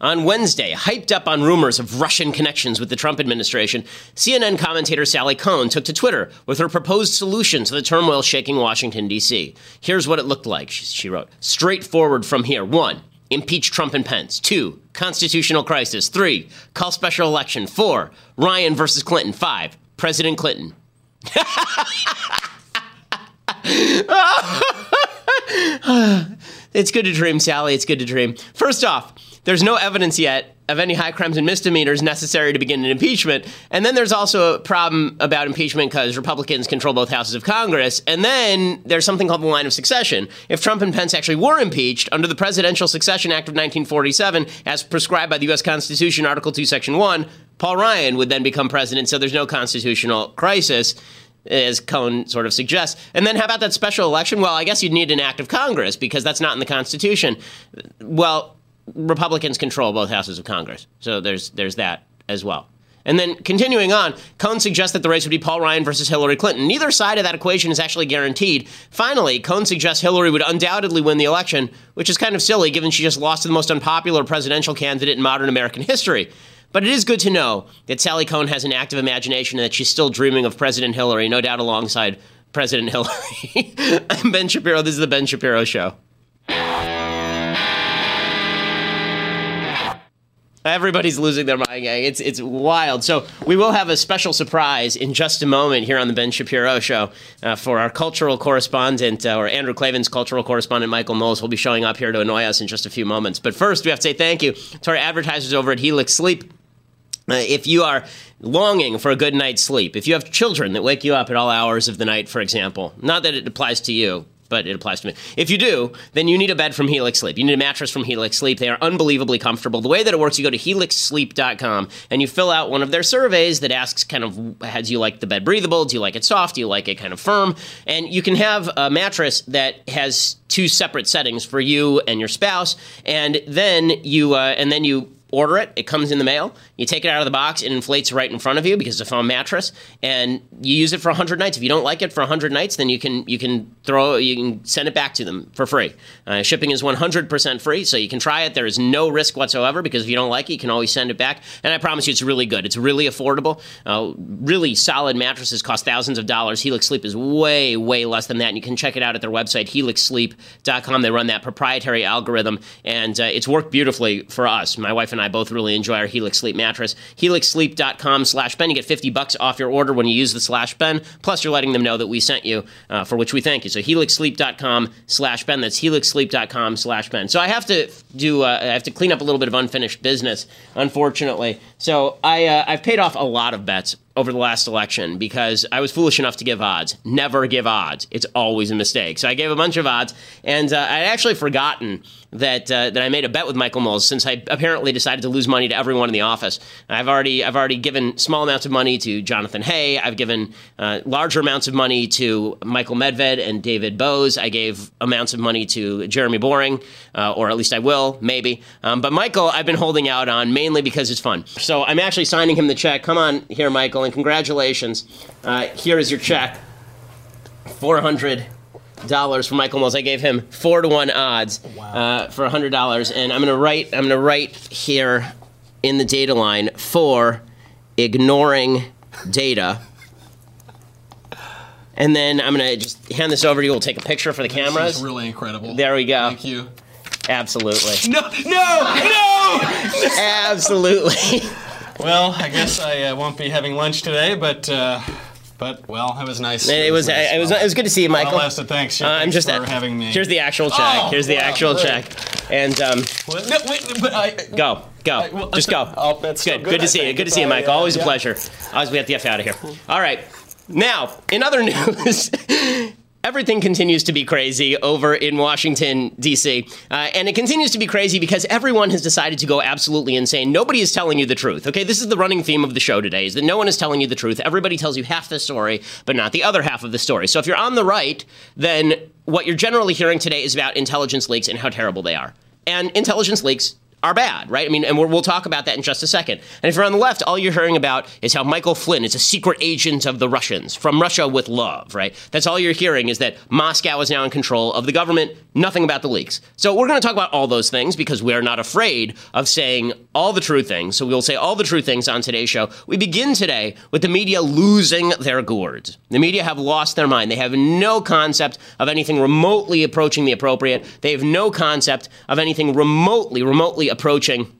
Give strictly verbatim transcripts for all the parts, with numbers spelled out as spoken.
On Wednesday, hyped up on rumors of Russian connections with the Trump administration, C N N commentator Sally Kohn took to Twitter with her proposed solution to the turmoil shaking Washington, D C. Here's what it looked like, she wrote. Straightforward from here. One, impeach Trump and Pence. Two, constitutional crisis. Three, call special election. Four, Ryan versus Clinton. Five, President Clinton. It's good to dream, Sally. It's good to dream. First off, there's no evidence yet of any high crimes and misdemeanors necessary to begin an impeachment. And then there's also a problem about impeachment because Republicans control both houses of Congress. And then there's something called the line of succession. If Trump and Pence actually were impeached under the Presidential Succession Act of nineteen forty-seven, as prescribed by the U S Constitution, Article two, Section one, Paul Ryan would then become president. So there's no constitutional crisis, as Cohen sort of suggests. And then how about that special election? Well, I guess you'd need an act of Congress because that's not in the Constitution. Well, Republicans control both houses of Congress. So there's there's that as well. And then continuing on, Cohn suggests that the race would be Paul Ryan versus Hillary Clinton. Neither side of that equation is actually guaranteed. Finally, Cohn suggests Hillary would undoubtedly win the election, which is kind of silly given she just lost to the most unpopular presidential candidate in modern American history. But it is good to know that Sally Kohn has an active imagination and that she's still dreaming of President Hillary, no doubt alongside President Hillary. I'm Ben Shapiro. This is The Ben Shapiro Show. Everybody's losing their mind, gang. It's it's wild. So we will have a special surprise in just a moment here on The Ben Shapiro Show uh, for our cultural correspondent, uh, or Andrew Clavin's cultural correspondent, Michael Knowles, will be showing up here to annoy us in just a few moments. But first, we have to say thank you to our advertisers over at Helix Sleep. Uh, if you are longing for a good night's sleep, if you have children that wake you up at all hours of the night, for example, not that it applies to you, but it applies to me. If you do, then you need a bed from Helix Sleep. You need a mattress from Helix Sleep. They are unbelievably comfortable. The way that it works, you go to helix sleep dot com and you fill out one of their surveys that asks kind of, how do you like the bed breathable? Do you like it soft? Do you like it kind of firm? And you can have a mattress that has two separate settings for you and your spouse. And then you, uh, and then you, order it. It comes in the mail. You take it out of the box. It inflates right in front of you because it's a foam mattress, and you use it for one hundred nights. If you don't like it for one hundred nights, then you can you can throw you can send it back to them for free. Uh, shipping is one hundred percent free, so you can try it. There is no risk whatsoever because if you don't like it, you can always send it back. And I promise you, it's really good. It's really affordable. Uh, really solid mattresses cost thousands of dollars. Helix Sleep is way way less than that. And you can check it out at their website helix sleep dot com. They run that proprietary algorithm, and uh, it's worked beautifully for us. My wife and I. I both really enjoy our Helix Sleep mattress. helix sleep dot com slash Ben. You get fifty bucks off your order when you use the slash Ben. Plus, you're letting them know that we sent you, uh, for which we thank you. So helix sleep dot com slash Ben. That's helix sleep dot com slash Ben. So I have to do. Uh, I have to clean up a little bit of unfinished business, unfortunately. So I uh, I've paid off a lot of bets over the last election because I was foolish enough to give odds. Never give odds. It's always a mistake. So I gave a bunch of odds, and uh, I'd actually forgotten that uh, that I made a bet with Michael Knowles since I apparently decided to lose money to everyone in the office. I've already I've already given small amounts of money to Jonathan Hay. I've given uh, larger amounts of money to Michael Medved and David Bose. I gave amounts of money to Jeremy Boring, uh, or at least I will, maybe. Um, but Michael, I've been holding out on mainly because it's fun. So I'm actually signing him the check. Come on here, Michael. And congratulations. Uh, here is your check. four hundred dollars for Michael Knowles. I gave him four to one odds uh, for one hundred dollars. And I'm gonna write I'm gonna write here in the data line for ignoring data. And then I'm gonna just hand this over to you. We'll take a picture for the cameras. This is really incredible. There we go. Thank you. Absolutely. No, no, no! Absolutely. Well, I guess I uh, won't be having lunch today, but uh, but well, it was nice. It, it was, was nice. I, it was it was good to see you, Michael. Well, Lester, thanks. Yeah, uh, thanks I'm just for at, having me. Here's the actual check. Oh, here's the wow, actual great. check. And um, well, no, wait, but I, go go I, well, just go. Oh, that's good. So good. Good to I see think. you. Good to see you, Michael. Uh, Always yeah. a pleasure. Always we have to get out of here. All right. Now, in other news. Everything continues to be crazy over in Washington, D C, uh, and it continues to be crazy because everyone has decided to go absolutely insane. Nobody is telling you the truth, okay? This is the running theme of the show today, is that no one is telling you the truth. Everybody tells you half the story, but not the other half of the story. So if you're on the right, then what you're generally hearing today is about intelligence leaks and how terrible they are. And intelligence leaks are bad, right? I mean, and we're, we'll talk about that in just a second. And if you're on the left, all you're hearing about is how Michael Flynn is a secret agent of the Russians, from Russia with love, right? That's all you're hearing, is that Moscow is now in control of the government, nothing about the leaks. So we're going to talk about all those things because we are not afraid of saying all the true things. So we'll say all the true things on today's show. We begin today with the media losing their gourds. The media have lost their mind. They have no concept of anything remotely approaching the appropriate. They have no concept of anything remotely, remotely approaching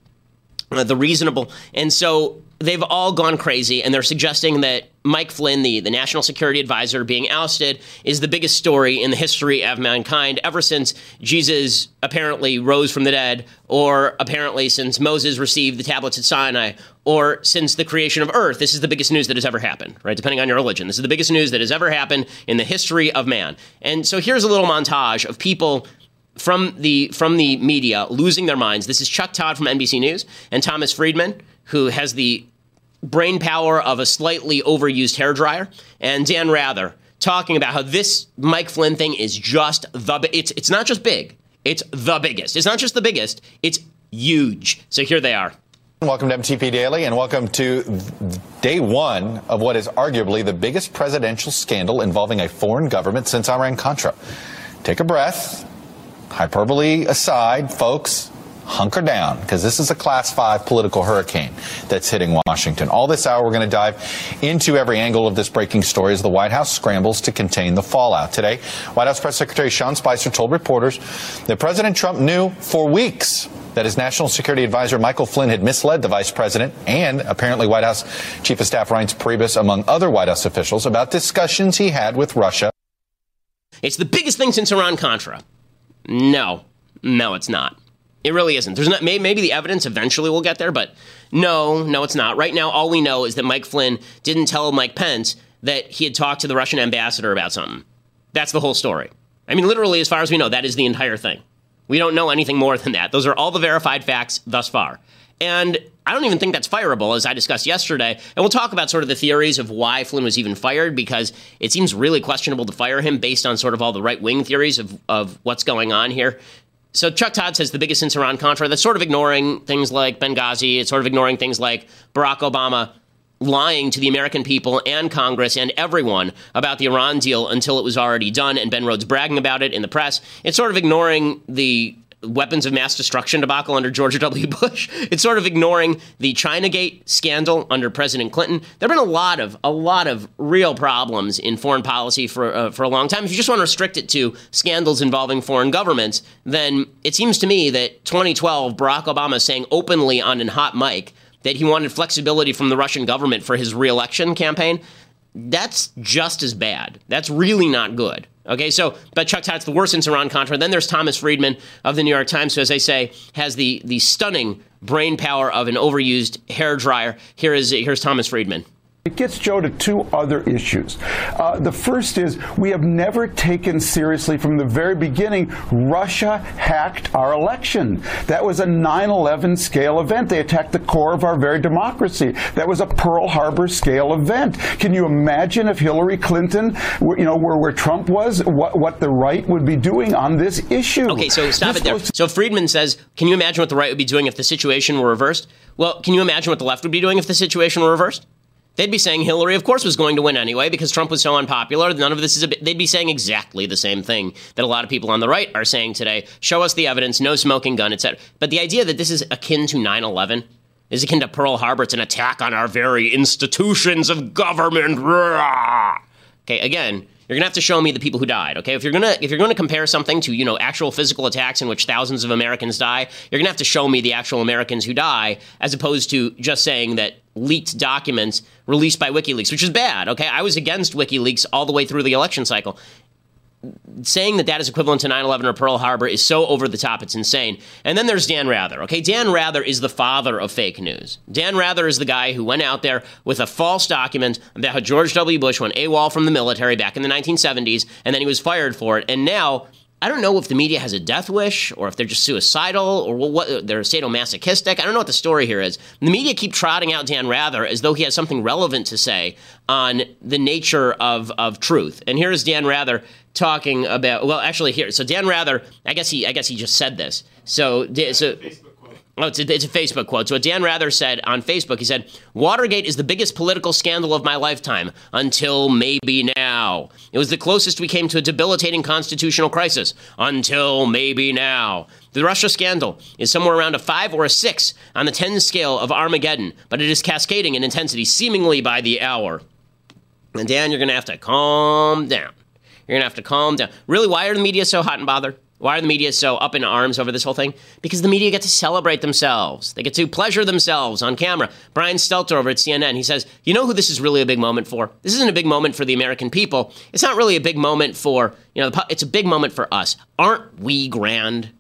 uh, the reasonable. And so they've all gone crazy, and they're suggesting that Mike Flynn, the, the national security advisor, being ousted is the biggest story in the history of mankind ever since Jesus apparently rose from the dead, or apparently since Moses received the tablets at Sinai, or since the creation of Earth. This is the biggest news that has ever happened, right? Depending on your religion. This is the biggest news that has ever happened in the history of man. And so here's a little montage of people from the from the media losing their minds. This is Chuck Todd from N B C News and Thomas Friedman, who has the brain power of a slightly overused hairdryer, and Dan Rather talking about how this Mike Flynn thing is just the, it's it's not just big, it's the biggest. It's not just the biggest, it's huge. So here they are. Welcome to M T P Daily, and welcome to day one of what is arguably the biggest presidential scandal involving a foreign government since Iran-Contra. Take a breath, hyperbole aside, folks. Hunker down, because this is a class five political hurricane that's hitting Washington. All this hour, we're going to dive into every angle of this breaking story as the White House scrambles to contain the fallout. Today, White House Press Secretary Sean Spicer told reporters that President Trump knew for weeks that his national security advisor, Michael Flynn, had misled the vice president and apparently White House Chief of Staff Reince Priebus, among other White House officials, about discussions he had with Russia. It's the biggest thing since Iran-Contra. No, no, it's not. It really isn't. There's not. May, maybe the evidence eventually will get there, but no, no, it's not. Right now, all we know is that Mike Flynn didn't tell Mike Pence that he had talked to the Russian ambassador about something. That's the whole story. I mean, literally, as far as we know, that is the entire thing. We don't know anything more than that. Those are all the verified facts thus far. And I don't even think that's fireable, as I discussed yesterday. And we'll talk about sort of the theories of why Flynn was even fired, because it seems really questionable to fire him based on sort of all the right-wing theories of, of what's going on here. So Chuck Todd says the biggest since Iran-Contra. That's sort of ignoring things like Benghazi. It's sort of ignoring things like Barack Obama lying to the American people and Congress and everyone about the Iran deal until it was already done, and Ben Rhodes bragging about it in the press. It's sort of ignoring the weapons of mass destruction debacle under George W. Bush. It's sort of ignoring the Chinagate scandal under President Clinton. There have been a lot of a lot of real problems in foreign policy for uh, for a long time. If you just want to restrict it to scandals involving foreign governments, then it seems to me that twenty twelve, Barack Obama saying openly on a hot mic that he wanted flexibility from the Russian government for his re-election campaign, that's just as bad. That's really not good. Okay, so, but Chuck Todd's the worst since Iran-Contra. Then there's Thomas Friedman of the New York Times, who, as I say, has the the stunning brain power of an overused hairdryer. Here is, here's Thomas Friedman. It gets, Joe, to two other issues. Uh, the first is we have never taken seriously from the very beginning Russia hacked our election. That was a nine eleven scale event. They attacked the core of our very democracy. That was a Pearl Harbor scale event. Can you imagine if Hillary Clinton, you know, were where Trump was, what, what the right would be doing on this issue? Okay, so stop it there. So Friedman says, can you imagine what the right would be doing if the situation were reversed? Well, can you imagine what the left would be doing if the situation were reversed? They'd be saying Hillary, of course, was going to win anyway because Trump was so unpopular. None of this is a bit. They'd be saying exactly the same thing that a lot of people on the right are saying today. Show us the evidence, no smoking gun, et cetera. But the idea that this is akin to nine eleven is akin to Pearl Harbor. It's an attack on our very institutions of government. Okay, again, you're going to have to show me the people who died, okay? If you're going to if you're going to compare something to, you know, actual physical attacks in which thousands of Americans die, you're going to have to show me the actual Americans who die, as opposed to just saying that leaked documents released by WikiLeaks, which is bad, okay? I was against WikiLeaks all the way through the election cycle. Saying that that is equivalent to nine eleven or Pearl Harbor is so over the top, it's insane. And then there's Dan Rather, okay? Dan Rather is the father of fake news. Dan Rather is the guy who went out there with a false document about how George W. Bush went AWOL from the military back in the nineteen seventies, and then he was fired for it. And now, I don't know if the media has a death wish, or if they're just suicidal, or what, they're sadomasochistic. I don't know what the story here is. The media keep trotting out Dan Rather as though he has something relevant to say on the nature of, of truth. And here is Dan Rather talking about, well, actually here, so Dan Rather, I guess he, I guess he just said this. So, so Oh, it's a, it's a Facebook quote. So what Dan Rather said on Facebook, he said, "Watergate is the biggest political scandal of my lifetime, until maybe now. It was the closest we came to a debilitating constitutional crisis, until maybe now. The Russia scandal is somewhere around a five or a six on the ten scale of Armageddon, but it is cascading in intensity seemingly by the hour." And Dan, you're going to have to calm down. You're going to have to calm down. Really, why are the media so hot and bothered? Why are the media so up in arms over this whole thing? Because the media get to celebrate themselves. They get to pleasure themselves on camera. Brian Stelter over at C N N, he says, you know who this is really a big moment for? This isn't a big moment for the American people. It's not really a big moment for, you know, it's a big moment for us. Aren't we grand?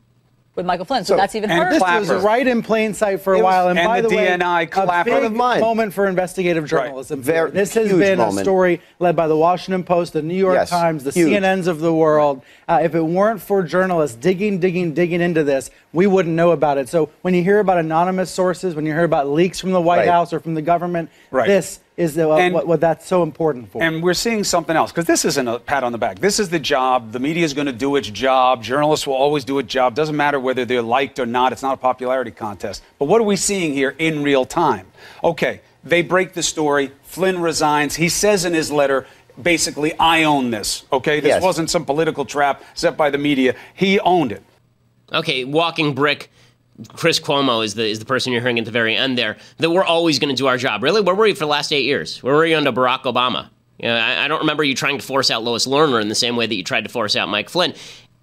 With Michael Flynn, so, so that's even harder. This Clapper. was right in plain sight for a it while, was, and, and by the, the way, D N I Clapper. a big moment for investigative journalism. Right. Very, this has been moment. a story led by the Washington Post, the New York yes, Times, the huge. C N Ns of the world. Uh, if it weren't for journalists digging, digging, digging into this, we wouldn't know about it. So when you hear about anonymous sources, when you hear about leaks from the White right. House or from the government, right. this is the, uh, and, what, what that's so important for. And we're seeing something else, because this isn't a pat on the back. This is the job. The media is going to do its job. Journalists will always do its job. Doesn't matter whether they're liked or not. It's not a popularity contest. But what are we seeing here in real time? Okay, they break the story. Flynn resigns. He says in his letter, basically, I own this. Okay, this yes. wasn't some political trap set by the media. He owned it. Okay, walking brick. Chris Cuomo is the is the person you're hearing at the very end there, that we're always going to do our job. Really? Where were you for the last eight years? Where were you under Barack Obama? You know, I, I don't remember you trying to force out Lois Lerner in the same way that you tried to force out Mike Flynn.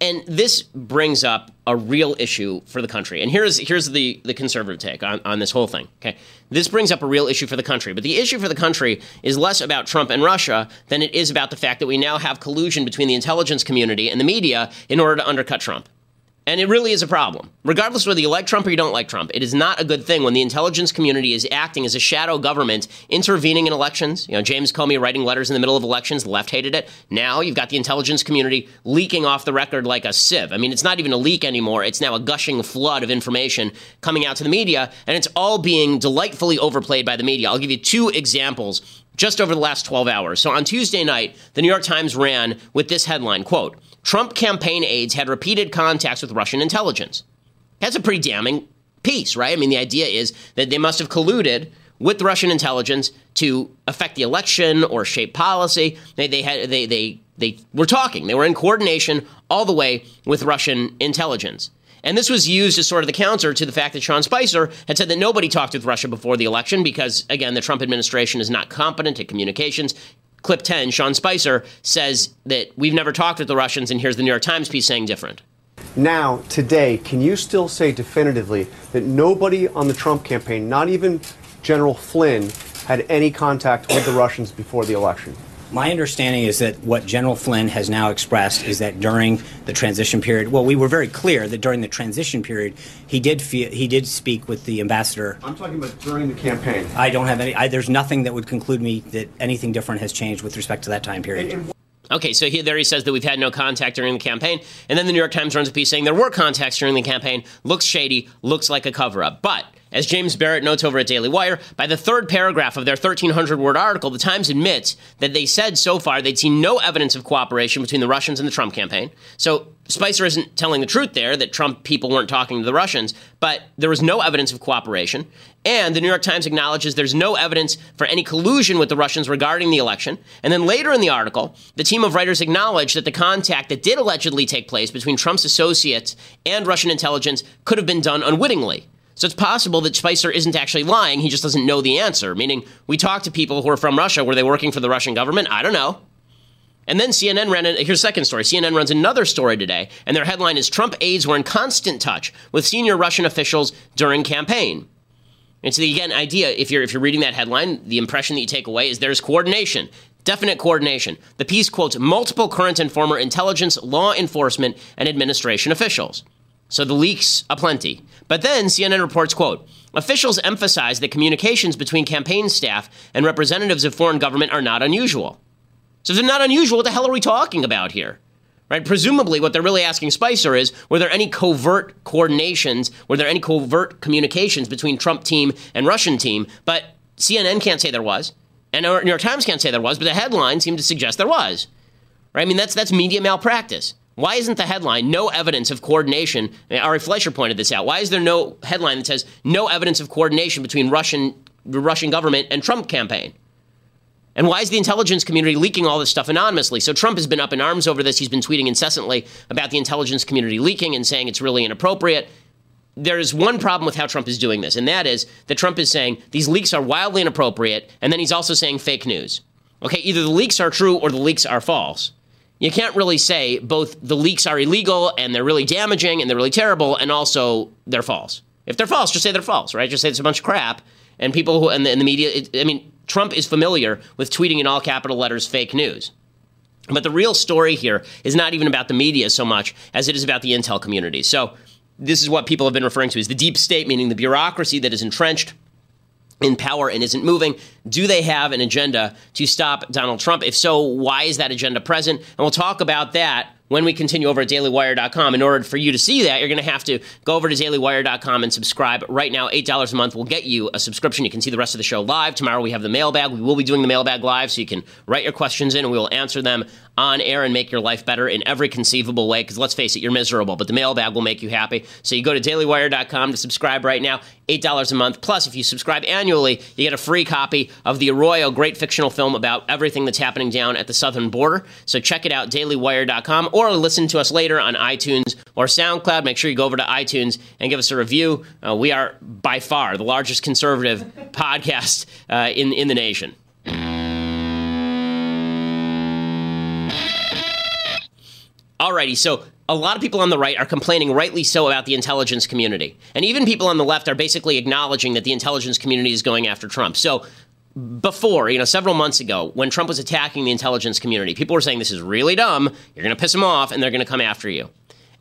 And this brings up a real issue for the country. And here's here's the, the conservative take on, on this whole thing. Okay, this brings up a real issue for the country. But the issue for the country is less about Trump and Russia than it is about the fact that we now have collusion between the intelligence community and the media in order to undercut Trump. And it really is a problem. Regardless of whether you like Trump or you don't like Trump, it is not a good thing when the intelligence community is acting as a shadow government, intervening in elections. You know, James Comey writing letters in the middle of elections. The left hated it. Now you've got the intelligence community leaking off the record like a sieve. I mean, it's not even a leak anymore. It's now a gushing flood of information coming out to the media, and it's all being delightfully overplayed by the media. I'll give you two examples just over the last twelve hours. So on Tuesday night, the New York Times ran with this headline, quote, "Trump campaign aides had repeated contacts with Russian intelligence." That's a pretty damning piece, right? I mean, the idea is that they must have colluded with Russian intelligence to affect the election or shape policy. They they had they they they were talking. They were in coordination all the way with Russian intelligence. And this was used as sort of the counter to the fact that Sean Spicer had said that nobody talked with Russia before the election because, again, the Trump administration is not competent at communications. Clip ten, Sean Spicer says that we've never talked with the Russians, and here's the New York Times piece saying different. Now, today, can you still say definitively that nobody on the Trump campaign, not even General Flynn, had any contact with the Russians before the election? My understanding is that what General Flynn has now expressed is that during the transition period, well, we were very clear that during the transition period, he did fe- he did speak with the ambassador. I'm talking about during the campaign. I don't have any, I, there's nothing that would conclude me that anything different has changed with respect to that time period. Okay, so he, there he says that we've had no contact during the campaign, and then the New York Times runs a piece saying there were contacts during the campaign, looks shady, looks like a cover-up, but as James Barrett notes over at Daily Wire, by the third paragraph of their thirteen hundred word article, the Times admits that they said so far they'd seen no evidence of cooperation between the Russians and the Trump campaign. So Spicer isn't telling the truth there, that Trump people weren't talking to the Russians, but there was no evidence of cooperation. And the New York Times acknowledges there's no evidence for any collusion with the Russians regarding the election. And then later in the article, the team of writers acknowledge that the contact that did allegedly take place between Trump's associates and Russian intelligence could have been done unwittingly. So it's possible that Spicer isn't actually lying. He just doesn't know the answer, meaning we talked to people who are from Russia. Were they working for the Russian government? I don't know. And then C N N ran, a, here's a second story. C N N runs another story today, and their headline is Trump aides were in constant touch with senior Russian officials during campaign. And so the, again, idea, if you're, if you're reading that headline, the impression that you take away is there's coordination. Definite coordination. The piece quotes multiple current and former intelligence, law enforcement, and administration officials. So the leaks aplenty. But then C N N reports, quote, officials emphasize that communications between campaign staff and representatives of foreign government are not unusual. So if they're not unusual, what the hell are we talking about here? Right? Presumably what they're really asking Spicer is, were there any covert coordinations? Were there any covert communications between Trump team and Russian team? But C N N can't say there was. And New York Times can't say there was, but the headline seemed to suggest there was. Right? I mean, that's that's media malpractice. Why isn't the headline, no evidence of coordination? I mean, Ari Fleischer pointed this out. Why is there no headline that says no evidence of coordination between Russian, the Russian government and Trump campaign? And why is the intelligence community leaking all this stuff anonymously? So Trump has been up in arms over this. He's been tweeting incessantly about the intelligence community leaking and saying it's really inappropriate. There is one problem with how Trump is doing this, and that is that Trump is saying these leaks are wildly inappropriate, and then he's also saying fake news. Okay, either the leaks are true or the leaks are false. You can't really say both the leaks are illegal and they're really damaging and they're really terrible and also they're false. If they're false, just say they're false, right? Just say it's a bunch of crap. And people who, and the, and the media, it, I mean, Trump is familiar with tweeting in all capital letters fake news. But the real story here is not even about the media so much as it is about the intel community. So this is what people have been referring to as the deep state, meaning the bureaucracy that is entrenched in power and isn't moving. Do they have an agenda to stop Donald Trump? If so, why is that agenda present? And we'll talk about that when we continue over at daily wire dot com. In order for you to see that, you're going to have to go over to daily wire dot com and subscribe right now. eight dollars a month will get you a subscription. You can see the rest of the show live. Tomorrow we have the mailbag. We will be doing the mailbag live, so you can write your questions in and we will answer them on air and make your life better in every conceivable way, because let's face it, you're miserable, but the mailbag will make you happy. So you go to daily wire dot com to subscribe right now, eight dollars a month. Plus, if you subscribe annually, you get a free copy of The Arroyo, great fictional film about everything that's happening down at the southern border. So check it out, daily wire dot com, or listen to us later on iTunes or SoundCloud. Make sure you go over to iTunes and give us a review. Uh, we are by far the largest conservative podcast uh, in, in the nation. Alrighty, so a lot of people on the right are complaining, rightly so, about the intelligence community. And even people on the left are basically acknowledging that the intelligence community is going after Trump. So before, you know, several months ago, when Trump was attacking the intelligence community, people were saying, this is really dumb, you're going to piss them off, and they're going to come after you.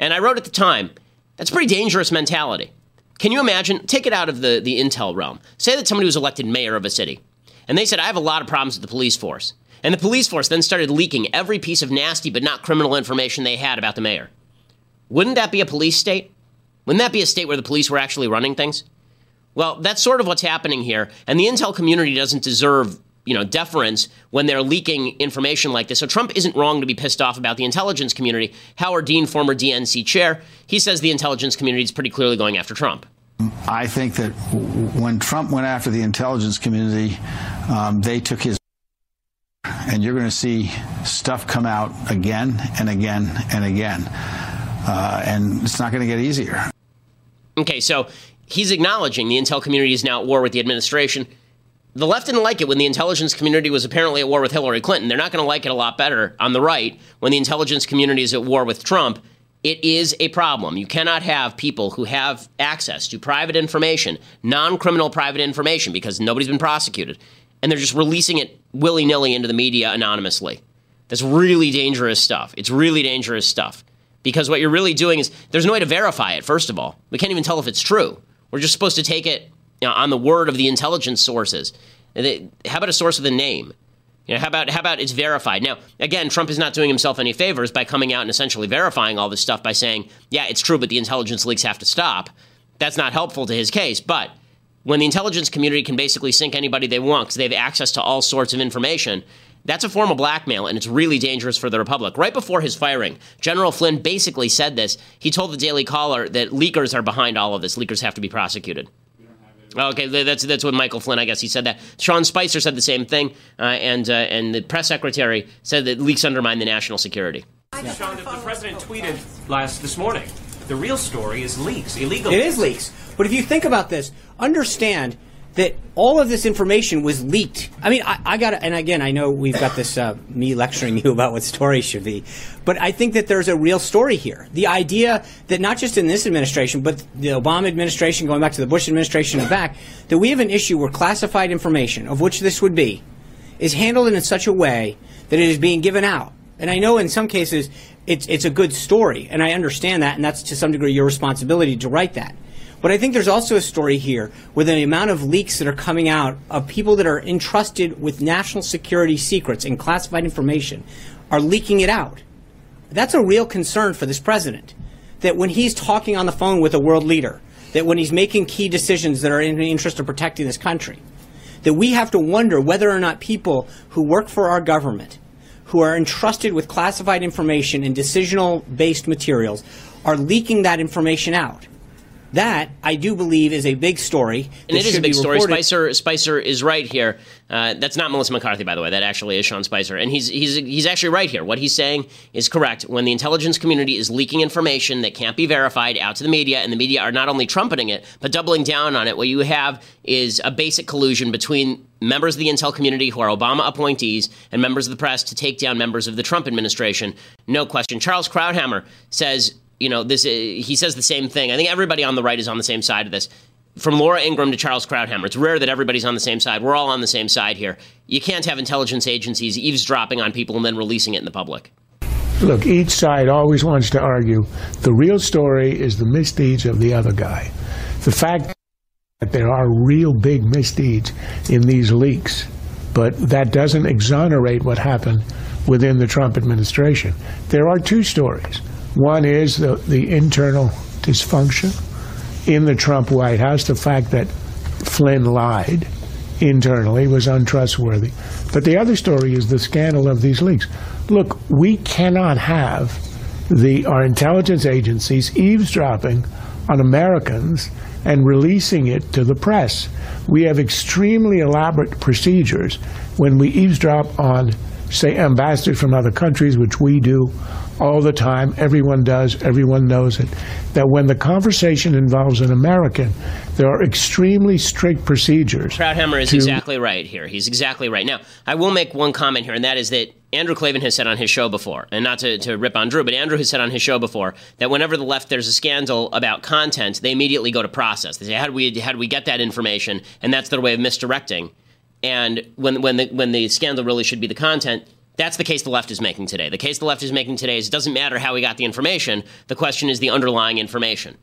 And I wrote at the time, that's pretty dangerous mentality. Can you imagine? Take it out of the, the intel realm. Say that somebody was elected mayor of a city, and they said, I have a lot of problems with the police force. And the police force then started leaking every piece of nasty but not criminal information they had about the mayor. Wouldn't that be a police state? Wouldn't that be a state where the police were actually running things? Well, that's sort of what's happening here. And the intel community doesn't deserve, you know, deference when they're leaking information like this. So Trump isn't wrong to be pissed off about the intelligence community. Howard Dean, former D N C chair, he says the intelligence community is pretty clearly going after Trump. I think that when Trump went after the intelligence community, um, they took his... And you're going to see stuff come out again and again and again. Uh, and it's not going to get easier. Okay, so he's acknowledging the intel community is now at war with the administration. The left didn't like it when the intelligence community was apparently at war with Hillary Clinton. They're not going to like it a lot better on the right when the intelligence community is at war with Trump. It is a problem. You cannot have people who have access to private information, non-criminal private information, because nobody's been prosecuted. And they're just releasing it willy-nilly into the media anonymously. That's really dangerous stuff. It's really dangerous stuff. Because what you're really doing is, there's no way to verify it, first of all. We can't even tell if it's true. We're just supposed to take it, you know, on the word of the intelligence sources. How about a source with a name? You know, how about, how about it's verified? Now, again, Trump is not doing himself any favors by coming out and essentially verifying all this stuff by saying, yeah, it's true, but the intelligence leaks have to stop. That's not helpful to his case, but... when the intelligence community can basically sink anybody they want because they have access to all sorts of information, that's a form of blackmail, and it's really dangerous for the Republic. Right before his firing, General Flynn basically said this. He told the Daily Caller that leakers are behind all of this. Leakers have to be prosecuted. Okay, that's that's what Michael Flynn, I guess he said that. Sean Spicer said the same thing, uh, and uh, and the press secretary said that leaks undermine the national security. Yeah. Sean, the president tweeted last this morning, the real story is leaks, illegal leaks. It is leaks. But if you think about this, understand that all of this information was leaked. I mean, I, I got to, and again, I know we've got this, uh, me lecturing you about what stories should be, but I think that there's a real story here. The idea that not just in this administration, but the Obama administration, going back to the Bush administration and back, that we have an issue where classified information, of which this would be, is handled in such a way that it is being given out. And I know in some cases it's, it's a good story, and I understand that, and that's to some degree your responsibility to write that. But I think there's also a story here with the amount of leaks that are coming out of people that are entrusted with national security secrets and classified information are leaking it out. That's a real concern for this president, that when he's talking on the phone with a world leader, that when he's making key decisions that are in the interest of protecting this country, that we have to wonder whether or not people who work for our government, who are entrusted with classified information and decisional-based materials are leaking that information out. That, I do believe, is a big story. And it is a big story. Spicer, Spicer is right here. Uh, that's not Melissa McCarthy, by the way. That actually is Sean Spicer. And he's, he's, he's actually right here. What he's saying is correct. When the intelligence community is leaking information that can't be verified out to the media, and the media are not only trumpeting it, but doubling down on it, what you have is a basic collusion between members of the intel community who are Obama appointees and members of the press to take down members of the Trump administration. No question. Charles Krauthammer says... You know, this. He says the same thing. I think everybody on the right is on the same side of this. From Laura Ingram to Charles Krauthammer, it's rare that everybody's on the same side. We're all on the same side here. You can't have intelligence agencies eavesdropping on people and then releasing it in the public. Look, each side always wants to argue the real story is the misdeeds of the other guy. The fact that there are real big misdeeds in these leaks, but that doesn't exonerate what happened within the Trump administration. There are two stories. One is the, the internal dysfunction in the Trump White House, the fact that Flynn lied internally, was untrustworthy. But the other story is the scandal of these leaks. Look, we cannot have the, our intelligence agencies eavesdropping on Americans and releasing it to the press. We have extremely elaborate procedures when we eavesdrop on, say, ambassadors from other countries, which we do all the time. Everyone does. Everyone knows it. That when the conversation involves an American, there are extremely strict procedures. Krauthammer is exactly right here. He's exactly right. Now, I will make one comment here, and that is that Andrew Klavan has said on his show before, and not to, to rip on Drew, but Andrew has said on his show before that whenever the left there's a scandal about content, they immediately go to process. They say, how do we, how do we get that information? And that's their way of misdirecting. And when when the when the scandal really should be the content, that's the case the left is making today. The case the left is making today is it doesn't matter how we got the information. The question is the underlying information.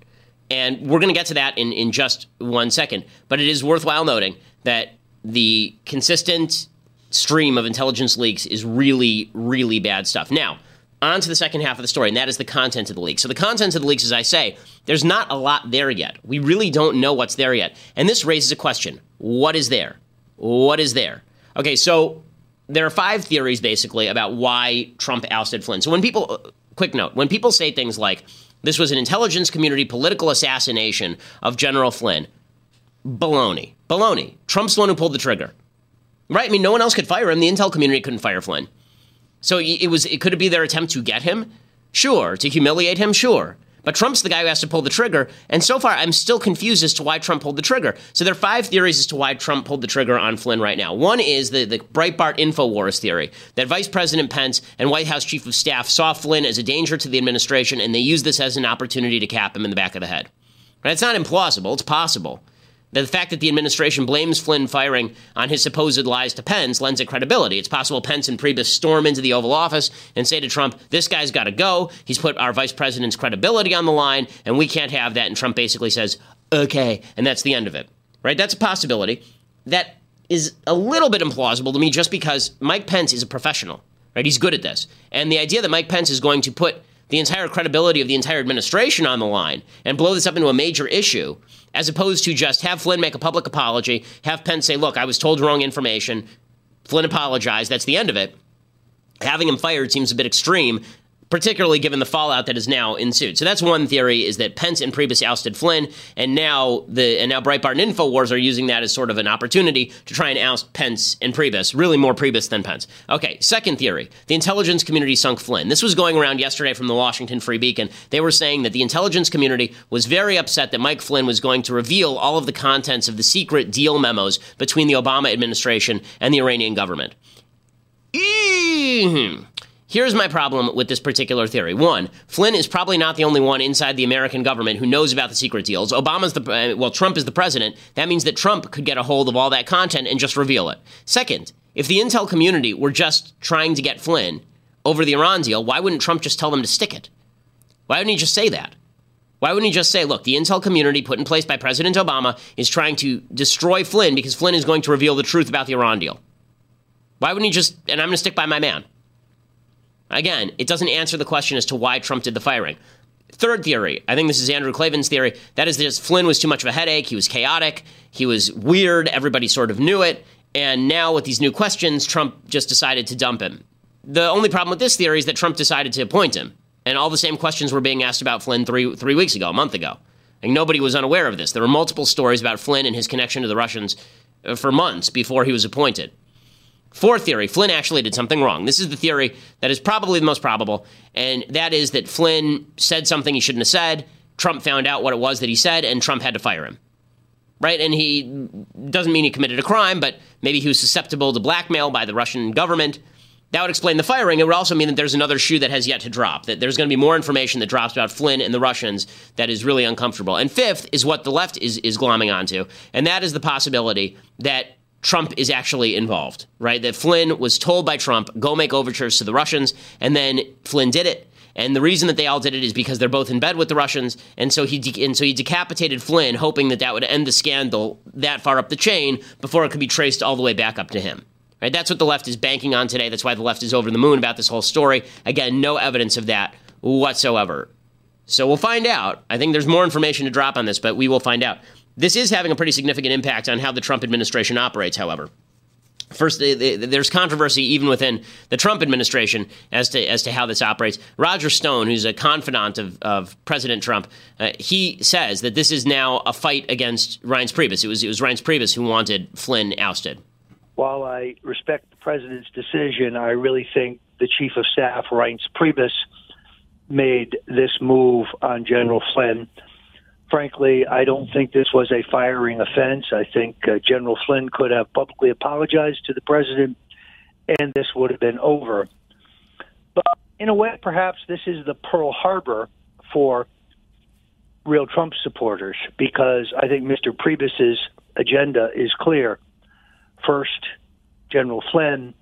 And we're going to get to that in, in just one second. But it is worthwhile noting that the consistent stream of intelligence leaks is really, really bad stuff. Now, on to the second half of the story, and that is the content of the leaks. So the content of the leaks, as I say, there's not a lot there yet. We really don't know what's there yet. And this raises a question. What is there? What is there? Okay, so there are five theories, basically, about why Trump ousted Flynn. So when people, quick note, when people say things like, this was an intelligence community political assassination of General Flynn, baloney, baloney. Trump's the one who pulled the trigger, right? I mean, no one else could fire him. The intel community couldn't fire Flynn. So it was, it could be their attempt to get him? Sure. To humiliate him? Sure. But Trump's the guy who has to pull the trigger. And so far, I'm still confused as to why Trump pulled the trigger. So there are five theories as to why Trump pulled the trigger on Flynn right now. One is the, the Breitbart InfoWars theory that Vice President Pence and White House Chief of Staff saw Flynn as a danger to the administration, and they used this as an opportunity to cap him in the back of the head. Right? It's not implausible. It's possible. The fact that the administration blames Flynn firing on his supposed lies to Pence lends it credibility. It's possible Pence and Priebus storm into the Oval Office and say to Trump, this guy's got to go. He's put our vice president's credibility on the line, and we can't have that. And Trump basically says, okay, and that's the end of it. Right? That's a possibility. That is a little bit implausible to me just because Mike Pence is a professional. Right? He's good at this. And the idea that Mike Pence is going to put the entire credibility of the entire administration on the line and blow this up into a major issue, as opposed to just have Flynn make a public apology, have Pence say, look, I was told wrong information, Flynn apologized, that's the end of it. Having him fired seems a bit extreme, particularly given the fallout that has now ensued. So that's one theory, is that Pence and Priebus ousted Flynn, and now the and now Breitbart and InfoWars are using that as sort of an opportunity to try and oust Pence and Priebus, really more Priebus than Pence. Okay, second theory, the intelligence community sunk Flynn. This was going around yesterday from the Washington Free Beacon. They were saying that the intelligence community was very upset that Mike Flynn was going to reveal all of the contents of the secret deal memos between the Obama administration and the Iranian government. Mm-hmm. Here's my problem with this particular theory. One, Flynn is probably not the only one inside the American government who knows about the secret deals. Obama's the, well, Trump is the president. That means that Trump could get a hold of all that content and just reveal it. Second, if the intel community were just trying to get Flynn over the Iran deal, why wouldn't Trump just tell them to stick it? Why wouldn't he just say that? Why wouldn't he just say, look, the intel community put in place by President Obama is trying to destroy Flynn because Flynn is going to reveal the truth about the Iran deal? Why wouldn't he just, and I'm going to stick by my man? Again, it doesn't answer the question as to why Trump did the firing. Third theory, I think this is Andrew Klavan's theory, that is that Flynn was too much of a headache, he was chaotic, he was weird, everybody sort of knew it, and now with these new questions, Trump just decided to dump him. The only problem with this theory is that Trump decided to appoint him. And all the same questions were being asked about Flynn three three weeks ago, a month ago. And nobody was unaware of this. There were multiple stories about Flynn and his connection to the Russians for months before he was appointed. Fourth theory, Flynn actually did something wrong. This is the theory that is probably the most probable, and that is that Flynn said something he shouldn't have said, Trump found out what it was that he said, and Trump had to fire him. Right? And he doesn't mean he committed a crime, but maybe he was susceptible to blackmail by the Russian government. That would explain the firing. It would also mean that there's another shoe that has yet to drop, that there's going to be more information that drops about Flynn and the Russians that is really uncomfortable. And fifth is what the left is, is glomming onto, and that is the possibility that Trump is actually involved, right? That Flynn was told by Trump, go make overtures to the Russians, and then Flynn did it. And the reason that they all did it is because they're both in bed with the Russians, and so he de- and so he decapitated Flynn, hoping that that would end the scandal that far up the chain before it could be traced all the way back up to him. Right? That's what the left is banking on today. That's why the left is over the moon about this whole story. Again, no evidence of that whatsoever. So we'll find out. I think there's more information to drop on this, but we will find out. This is having a pretty significant impact on how the Trump administration operates, however. First, they, they, there's controversy even within the Trump administration as to as to how this operates. Roger Stone, who's a confidant of, of President Trump, uh, he says that this is now a fight against Reince Priebus. It was, it was Reince Priebus who wanted Flynn ousted. While I respect the president's decision, I really think the chief of staff, Reince Priebus, made this move on General Flynn. Frankly, I don't think this was a firing offense. I think uh, General Flynn could have publicly apologized to the president, and this would have been over. But in a way, perhaps this is the Pearl Harbor for real Trump supporters, because I think Mister Priebus's agenda is clear. First, General Flynn,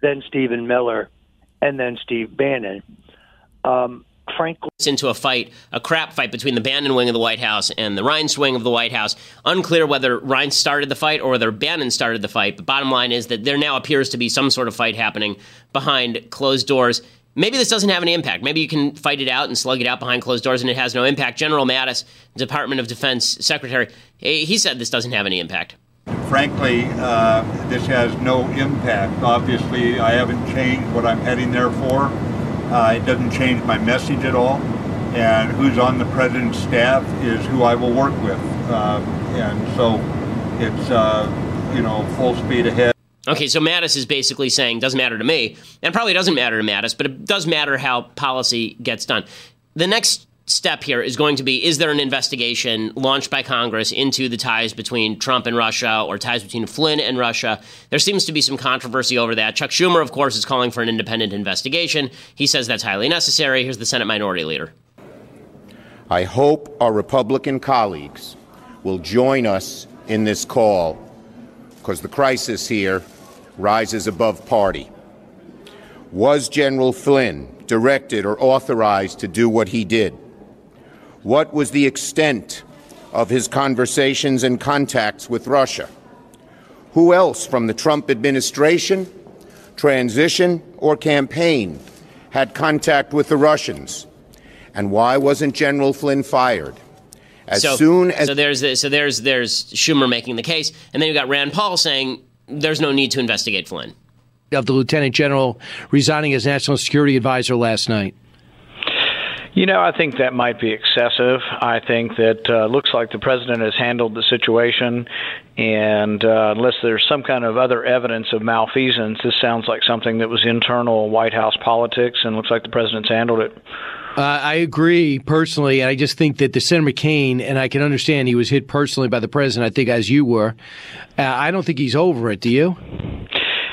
then Stephen Miller, and then Steve Bannon. Um, Frankly, it's into a fight, a crap fight between the Bannon wing of the White House and the Reince wing of the White House. Unclear whether Reince started the fight or whether Bannon started the fight. But bottom line is that there now appears to be some sort of fight happening behind closed doors. Maybe this doesn't have any impact. Maybe you can fight it out and slug it out behind closed doors and it has no impact. General Mattis, Department of Defense Secretary, he said this doesn't have any impact. Frankly, uh, this has no impact. Obviously, I haven't changed what I'm heading there for. Uh, it doesn't change my message at all, and who's on the president's staff is who I will work with, uh, and so it's, uh, you know, full speed ahead. Okay, so Mattis is basically saying, doesn't matter to me, and probably doesn't matter to Mattis, but it does matter how policy gets done. The next step here is going to be, is there an investigation launched by Congress into the ties between Trump and Russia or ties between Flynn and Russia? There seems to be some controversy over that. Chuck Schumer, of course, is calling for an independent investigation. He says that's highly necessary. Here's the Senate Minority Leader. I hope our Republican colleagues will join us in this call because the crisis here rises above party. Was General Flynn directed or authorized to do what he did? What was the extent of his conversations and contacts with Russia? Who else from the Trump administration, transition, or campaign had contact with the Russians? And why wasn't General Flynn fired? As so, soon as so there's the, so there's there's Schumer making the case, and then you got Rand Paul saying there's no need to investigate Flynn. Of the lieutenant general resigning as national security advisor last night. You know, I think that might be excessive. I think that uh, looks like the president has handled the situation, and uh, unless there's some kind of other evidence of malfeasance, this sounds like something that was internal White House politics, and looks like the president's handled it. Uh, I agree personally, and I just think that the Senator McCain, and I can understand he was hit personally by the president, I think, as you were. Uh, I don't think he's over it, do you?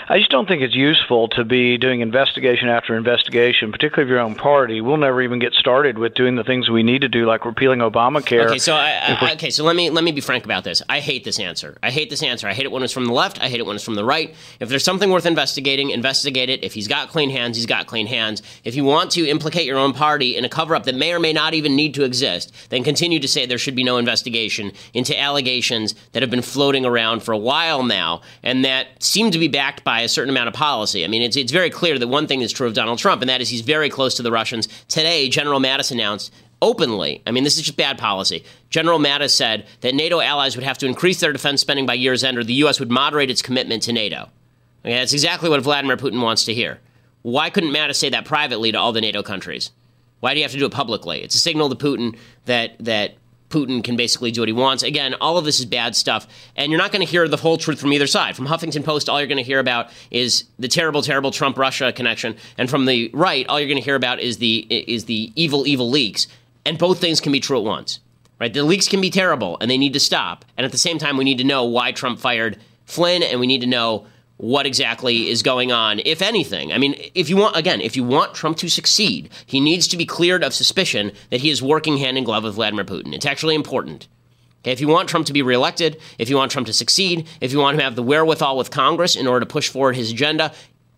I just don't think it's useful to be doing investigation after investigation, particularly of your own party. We'll never even get started with doing the things we need to do, like repealing Obamacare. Okay, so I, I, okay, so let me let me be frank about this. I hate this answer. I hate this answer. I hate it when it's from the left. I hate it when it's from the right. If there's something worth investigating, investigate it. If he's got clean hands, he's got clean hands. If you want to implicate your own party in a cover-up that may or may not even need to exist, then continue to say there should be no investigation into allegations that have been floating around for a while now and that seem to be backed by a certain amount of policy. I mean, it's it's very clear that one thing is true of Donald Trump, and that is he's very close to the Russians. Today, General Mattis announced openly, I mean, this is just bad policy. General Mattis said that NATO allies would have to increase their defense spending by year's end, or the U S would moderate its commitment to NATO. Okay, that's exactly what Vladimir Putin wants to hear. why couldn't Mattis say that privately to all the NATO countries? Why do you have to do it publicly? It's a signal to Putin that that Putin can basically do what he wants. Again, all of this is bad stuff, and you're not going to hear the whole truth from either side. From Huffington Post, all you're going to hear about is the terrible, terrible Trump-Russia connection, and from the right, all you're going to hear about is the is the evil, evil leaks, and both things can be true at once. Right? The leaks can be terrible, and they need to stop, and at the same time, we need to know why Trump fired Flynn, and we need to know what exactly is going on, if anything. I mean, if you want, again, if you want Trump to succeed, he needs to be cleared of suspicion that he is working hand in glove with Vladimir Putin. It's actually important. Okay, if you want Trump to be reelected, if you want Trump to succeed, if you want him to have the wherewithal with Congress in order to push forward his agenda,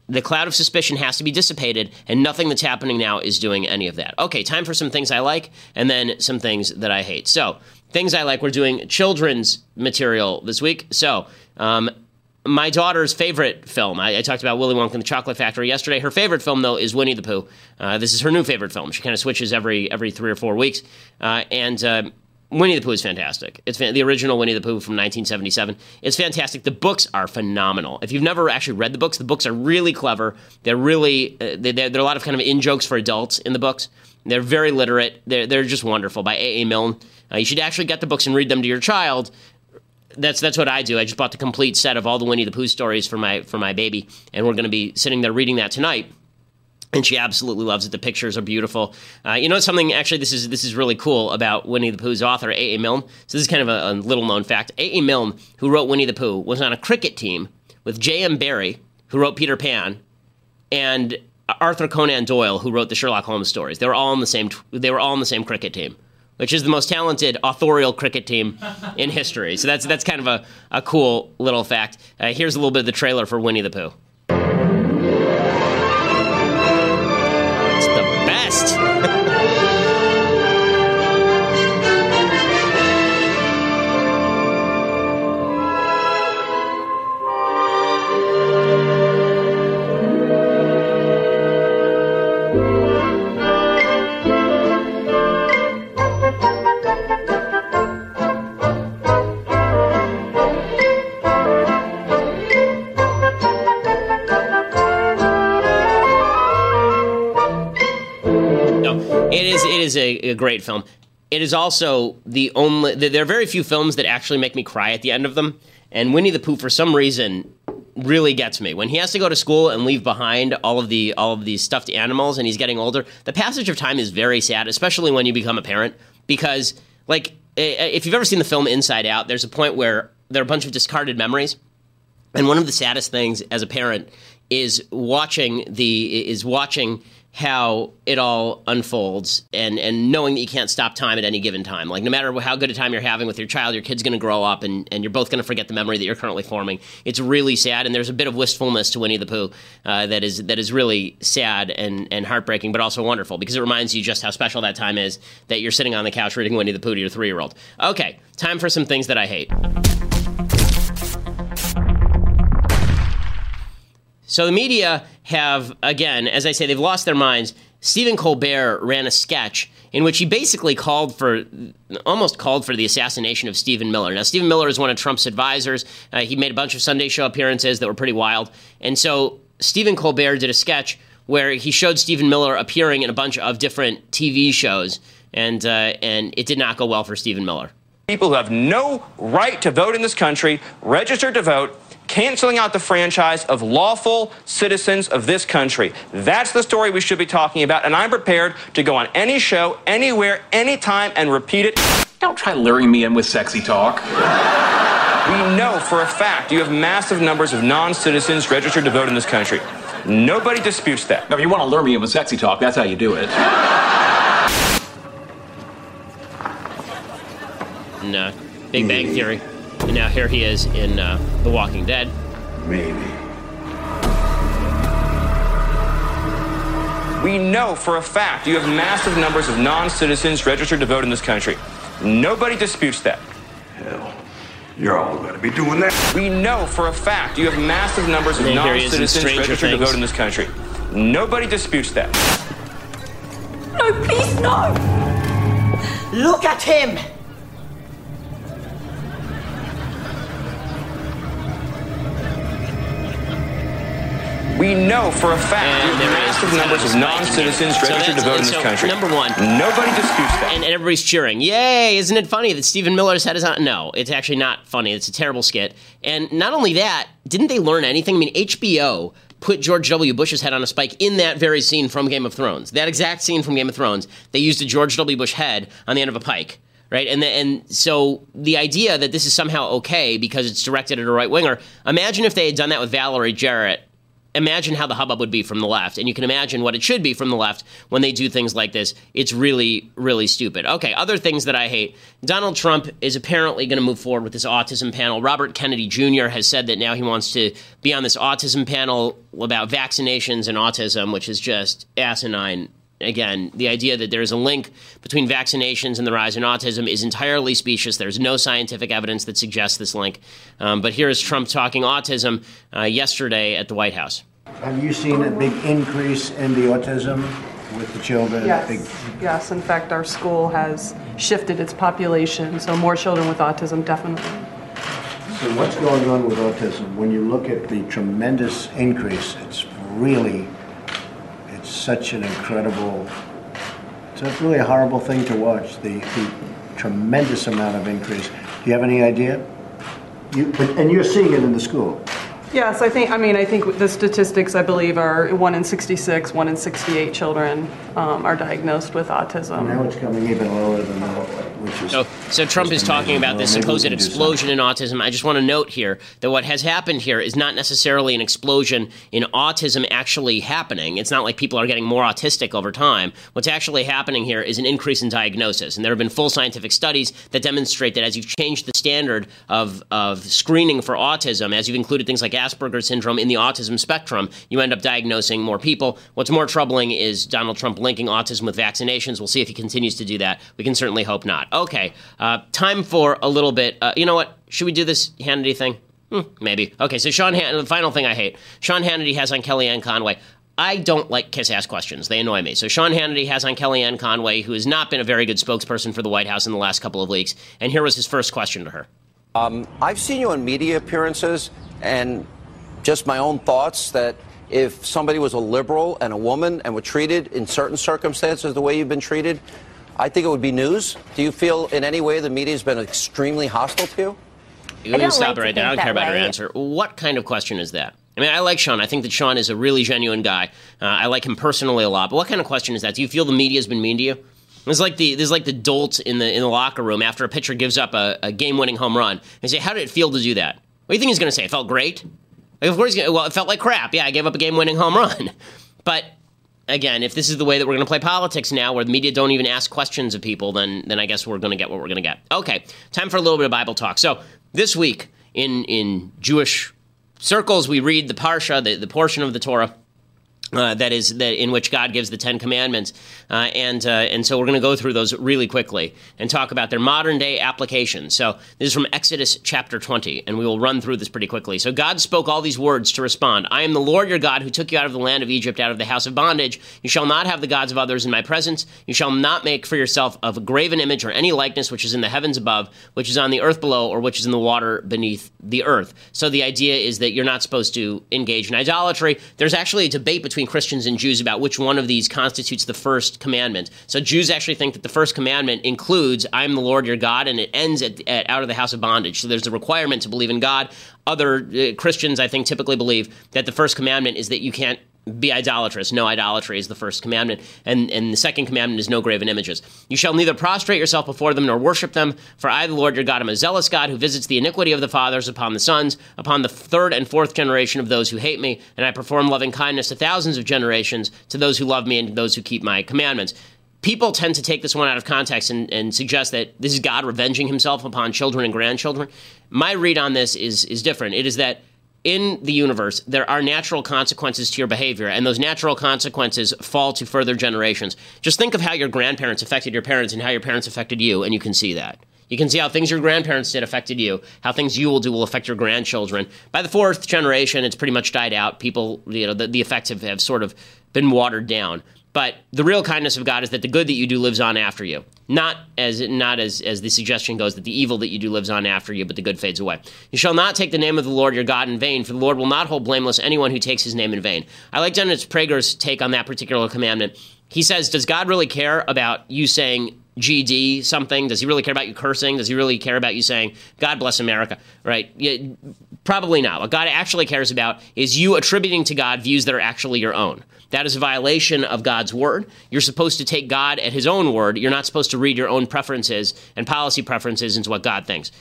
the cloud of suspicion has to be dissipated, and nothing that's happening now is doing any of that. Okay, time for some things I like, and then some things that I hate. So, things I like, we're doing children's material this week. So, um... my daughter's favorite film, I, I talked about Willy Wonka and the Chocolate Factory yesterday. Her favorite film, though, is Winnie the Pooh. Uh, this is her new favorite film. She kind of switches every every three or four weeks. Uh, and uh, Winnie the Pooh is fantastic. It's fan- the original Winnie the Pooh from nineteen seventy-seven. It's fantastic. The books are phenomenal. If you've never actually read the books, the books are really clever. They're really, uh, they, they're, they're a lot of kind of in-jokes for adults in the books. They're very literate. They're, they're just wonderful. By A A. Milne. Uh, you should actually get the books and read them to your child. That's that's what I do. I just bought the complete set of all the Winnie the Pooh stories for my for my baby, and we're going to be sitting there reading that tonight. And she absolutely loves it. The pictures are beautiful. Uh, you know something? Actually, this is this is really cool about Winnie the Pooh's author, A A. Milne. So this is kind of a, a little known fact. A A. Milne, who wrote Winnie the Pooh, was on a cricket team with J M. Barrie, who wrote Peter Pan, and Arthur Conan Doyle, who wrote the Sherlock Holmes stories. They were all on the same. They were all on the same cricket team, which is the most talented authorial cricket team in history. So that's that's kind of a, a cool little fact. Uh, here's a little bit of the trailer for Winnie the Pooh. It's the best! Is a, a great film. It is also the only. There are very few films that actually make me cry at the end of them, and Winnie the Pooh, for some reason, really gets me. When he has to go to school and leave behind all of the all of these stuffed animals, and he's getting older, the passage of time is very sad, especially when you become a parent. Because, like, if you've ever seen the film Inside Out, there's a point where there are a bunch of discarded memories, and one of the saddest things as a parent is watching the is watching. how it all unfolds, and, and knowing that you can't stop time at any given time. Like, no matter how good a time you're having with your child, your kid's going to grow up, and, and you're both going to forget the memory that you're currently forming. It's really sad, and there's a bit of wistfulness to Winnie the Pooh uh, that is that is really sad and, and heartbreaking, but also wonderful, because it reminds you just how special that time is that you're sitting on the couch reading Winnie the Pooh to your three-year-old. Okay, time for some things that I hate. So the media have, again, as I say, they've lost their minds. Stephen Colbert ran a sketch in which he basically called for, almost called for the assassination of Stephen Miller. Now, Stephen Miller is one of Trump's advisors. Uh, he made a bunch of Sunday show appearances that were pretty wild. And so Stephen Colbert did a sketch where he showed Stephen Miller appearing in a bunch of different T V shows, and uh, and it did not go well for Stephen Miller. People who have no right to vote in this country registered to vote, canceling out the franchise of lawful citizens of this country. That's the story we should be talking about, and I'm prepared to go on any show, anywhere, anytime, and repeat it. Don't try luring me in with sexy talk. We know for a fact you have massive numbers of non-citizens registered to vote in this country. Nobody disputes that. Now, if you want to lure me in with sexy talk, that's how you do it. No. Big Bang Theory. And now here he is in uh, The Walking Dead. Maybe. We know for a fact you have massive numbers of non-citizens registered to vote in this country. Nobody disputes that. Hell, you're all going to be doing that. We know for a fact you have massive numbers of non-citizens registered things. to vote in this country. Nobody disputes that. No, please, no! Look at him! We know for a fact and there massive is numbers of non-citizens so registered to vote in this so country. Number one. Nobody disputes that. And, and everybody's cheering. Yay! Isn't it funny that Stephen Miller's head is on? No, it's actually not funny. It's a terrible skit. And not only that, didn't they learn anything? I mean, H B O put George W. Bush's head on a spike in that very scene from Game of Thrones. That exact scene from Game of Thrones. They used a George W. Bush head on the end of a pike. Right, and the, and so the idea that this is somehow okay because it's directed at a right-winger, imagine if they had done that with Valerie Jarrett. Imagine how the hubbub would be from the left, and you can imagine what it should be from the left when they do things like this. It's really, really stupid. Okay, other things that I hate. Donald Trump is apparently going to move forward with this autism panel. Robert Kennedy Junior has said that now he wants to be on this autism panel about vaccinations and autism, which is just asinine. Again, the idea that there is a link between vaccinations and the rise in autism is entirely specious. There's no scientific evidence that suggests this link. Um, but here is Trump talking autism uh, yesterday at the White House. Have you seen a big increase in the autism with the children? Yes, big... yes. In fact, our school has shifted its population, so more children with autism, definitely. So what's going on with autism? When you look at the tremendous increase, it's really... such an incredible, it's really a horrible thing to watch, the, the tremendous amount of increase. Do you have any idea? You, and you're seeing it in the school. Yes, I think, I mean, I think the statistics, I believe, are one in sixty-six, one in sixty-eight children um, are diagnosed with autism. Now it's coming even lower than that. So, so Trump is talking about this supposed explosion in autism. I just want to note here that what has happened here is not necessarily an explosion in autism actually happening. It's not like people are getting more autistic over time. What's actually happening here is an increase in diagnosis. And there have been full scientific studies that demonstrate that as you've changed the standard of, of screening for autism, as you've included things like Asperger's syndrome in the autism spectrum, you end up diagnosing more people. What's more troubling is Donald Trump linking autism with vaccinations. We'll see if he continues to do that. We can certainly hope not. Okay, uh, time for a little bit. Uh, you know what? Should we do this Hannity thing? Hmm, maybe. Okay, so Sean Hannity, the final thing I hate. Sean Hannity has on Kellyanne Conway. I don't like kiss-ass questions. They annoy me. So Sean Hannity has on Kellyanne Conway, who has not been a very good spokesperson for the White House in the last couple of weeks. And here was his first question to her. Um, I've seen you on media appearances and just my own thoughts that if somebody was a liberal and a woman and were treated in certain circumstances the way you've been treated, I think it would be news. Do you feel in any way the media's been extremely hostile to you? You can stop it right there. I don't care about her answer. What kind of question is that? I mean, I like Sean. I think that Sean is a really genuine guy. Uh, I like him personally a lot. But what kind of question is that? Do you feel the media's been mean to you? It's like the there's like the dolt in the in the locker room after a pitcher gives up a, a game-winning home run. They say, "How did it feel to do that?" What do you think he's going to say? It felt great. Like, of course, he's gonna, well, it felt like crap. Yeah, I gave up a game-winning home run, but. Again, if this is the way that we're going to play politics now, where the media don't even ask questions of people, then then I guess we're going to get what we're going to get. Okay, time for a little bit of Bible talk. So this week in in Jewish circles, we read the Parsha, the, the portion of the Torah uh, that is that in which God gives the Ten Commandments, uh, and uh, and so we're going to go through those really quickly and talk about their modern day application. So this is from Exodus chapter twenty, and we will run through this pretty quickly. So God spoke all these words to respond. I am the Lord your God who took you out of the land of Egypt, out of the house of bondage. You shall not have the gods of others in my presence. You shall not make for yourself of a graven image or any likeness which is in the heavens above, which is on the earth below, or which is in the water beneath the earth. So the idea is that you're not supposed to engage in idolatry. There's actually a debate between Christians and Jews about which one of these constitutes the first commandment. So Jews actually think that the first commandment includes, I am the Lord your God, and it ends at, at out of the house of bondage. So there's a requirement to believe in God. Other uh, Christians, I think, typically believe that the first commandment is that you can't be idolatrous. No idolatry is the first commandment. And, and the second commandment is no graven images. You shall neither prostrate yourself before them nor worship them. For I, the Lord your God, am a zealous God who visits the iniquity of the fathers upon the sons, upon the third and fourth generation of those who hate me. And I perform loving kindness to thousands of generations, to those who love me and to those who keep my commandments. People tend to take this one out of context and, and suggest that this is God revenging himself upon children and grandchildren. My read on this is is different. It is that in the universe, there are natural consequences to your behavior, and those natural consequences fall to further generations. Just think of how your grandparents affected your parents and how your parents affected you, and you can see that. You can see how things your grandparents did affected you, how things you will do will affect your grandchildren. By the fourth generation, it's pretty much died out. People, you know, the, the effects have, have sort of been watered down. But the real kindness of God is that the good that you do lives on after you. Not as not as, as the suggestion goes, that the evil that you do lives on after you, but the good fades away. You shall not take the name of the Lord your God in vain, for the Lord will not hold blameless anyone who takes his name in vain. I like Dennis Prager's take on that particular commandment. He says, does God really care about you saying G D something? Does he really care about you cursing? Does he really care about you saying, God bless America, right? Yeah, probably not. What God actually cares about is you attributing to God views that are actually your own. That is a violation of God's word. You're supposed to take God at his own word. You're not supposed to read your own preferences and policy preferences into what God thinks.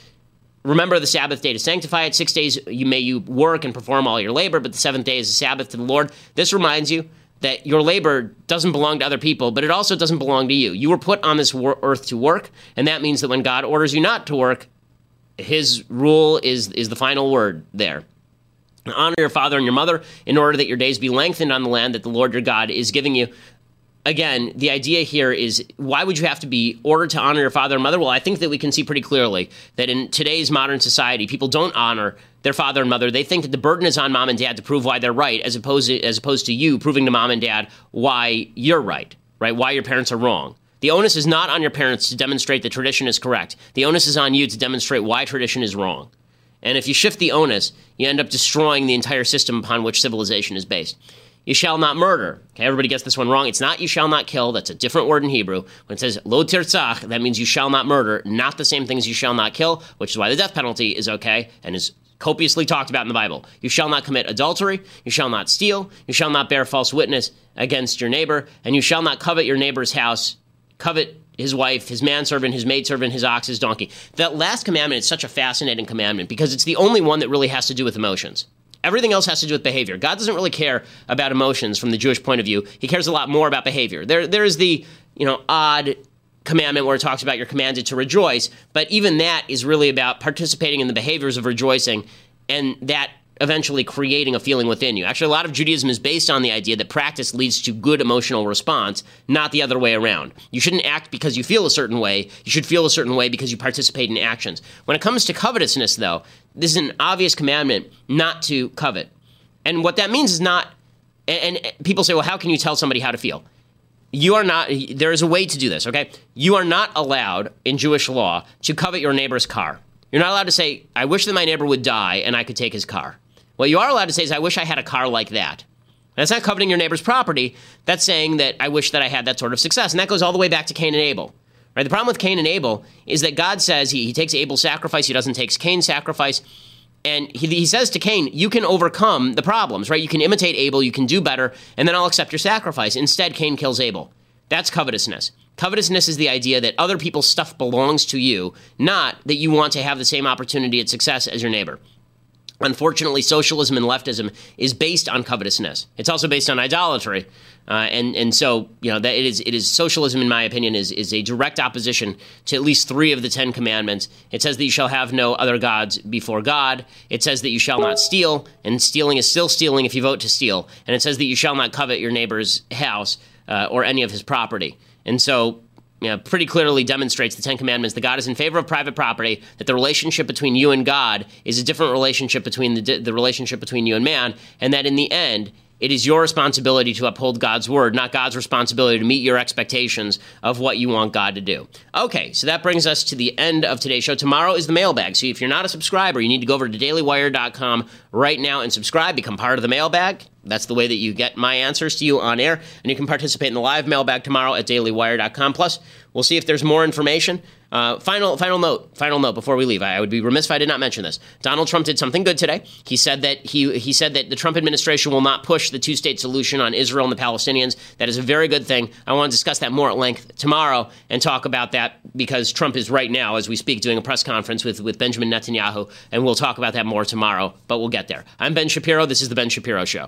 Remember the Sabbath day to sanctify it. Six days you may you work and perform all your labor, but the seventh day is a Sabbath to the Lord. This reminds you that your labor doesn't belong to other people, but it also doesn't belong to you. You were put on this earth to work, and that means that when God orders you not to work, his rule is, is the final word there. Honor your father and your mother in order that your days be lengthened on the land that the Lord your God is giving you. Again, the idea here is, why would you have to be ordered to honor your father and mother? Well, I think that we can see pretty clearly that in today's modern society, people don't honor their father and mother. They think that the burden is on mom and dad to prove why they're right, as opposed to, as opposed to you proving to mom and dad why you're right, right? Why your parents are wrong. The onus is not on your parents to demonstrate that tradition is correct. The onus is on you to demonstrate why tradition is wrong. And if you shift the onus, you end up destroying the entire system upon which civilization is based. You shall not murder. Okay, everybody gets this one wrong. It's not you shall not kill. That's a different word in Hebrew. When it says lo tirzach, that means you shall not murder, not the same thing as you shall not kill, which is why the death penalty is okay and is copiously talked about in the Bible. You shall not commit adultery. You shall not steal. You shall not bear false witness against your neighbor. And you shall not covet your neighbor's house. Covet his wife, his manservant, his maidservant, his ox, his donkey. That last commandment is such a fascinating commandment because it's the only one that really has to do with emotions. Everything else has to do with behavior. God doesn't really care about emotions from the Jewish point of view. He cares a lot more about behavior. There, there is the, you know, odd commandment where it talks about you're commanded to rejoice, but even that is really about participating in the behaviors of rejoicing and that eventually creating a feeling within you. Actually, a lot of Judaism is based on the idea that practice leads to good emotional response, not the other way around. You shouldn't act because you feel a certain way. You should feel a certain way because you participate in actions. When it comes to covetousness, though, this is an obvious commandment not to covet. And what that means is not, and people say, well, how can you tell somebody how to feel? You are not, there is a way to do this, okay? You are not allowed in Jewish law to covet your neighbor's car. You're not allowed to say, I wish that my neighbor would die and I could take his car. What you are allowed to say is, I wish I had a car like that. That's not coveting your neighbor's property. That's saying that I wish that I had that sort of success. And that goes all the way back to Cain and Abel. Right? The problem with Cain and Abel is that God says he, he takes Abel's sacrifice. He doesn't take Cain's sacrifice. And he, he says to Cain, you can overcome the problems, right? You can imitate Abel. You can do better. And then I'll accept your sacrifice. Instead, Cain kills Abel. That's covetousness. Covetousness is the idea that other people's stuff belongs to you, not that you want to have the same opportunity at success as your neighbor. Unfortunately, socialism and leftism is based on covetousness. It's also based on idolatry, uh, and and so you know that it is it is socialism, in my opinion, is is a direct opposition to at least three of the Ten Commandments. It says that you shall have no other gods before God. It says that you shall not steal, and stealing is still stealing if you vote to steal. And it says that you shall not covet your neighbor's house uh, or any of his property. And so, you know, pretty clearly demonstrates the Ten Commandments that God is in favor of private property, that the relationship between you and God is a different relationship between the, the relationship between you and man, and that in the end, it is your responsibility to uphold God's word, not God's responsibility to meet your expectations of what you want God to do. Okay, so that brings us to the end of today's show. Tomorrow is the mailbag. So if you're not a subscriber, you need to go over to daily wire dot com right now and subscribe, become part of the mailbag. That's the way that you get my answers to you on air. And you can participate in the live mailbag tomorrow at daily wire dot com. Plus, we'll see if there's more information. Uh, final final note, final note before we leave. I, I would be remiss if I did not mention this. Donald Trump did something good today. He said that he he said that the Trump administration will not push the two-state solution on Israel and the Palestinians. That is a very good thing. I want to discuss that more at length tomorrow and talk about that because Trump is right now, as we speak, doing a press conference with, with Benjamin Netanyahu, and we'll talk about that more tomorrow, but we'll get there. I'm Ben Shapiro. This is The Ben Shapiro Show.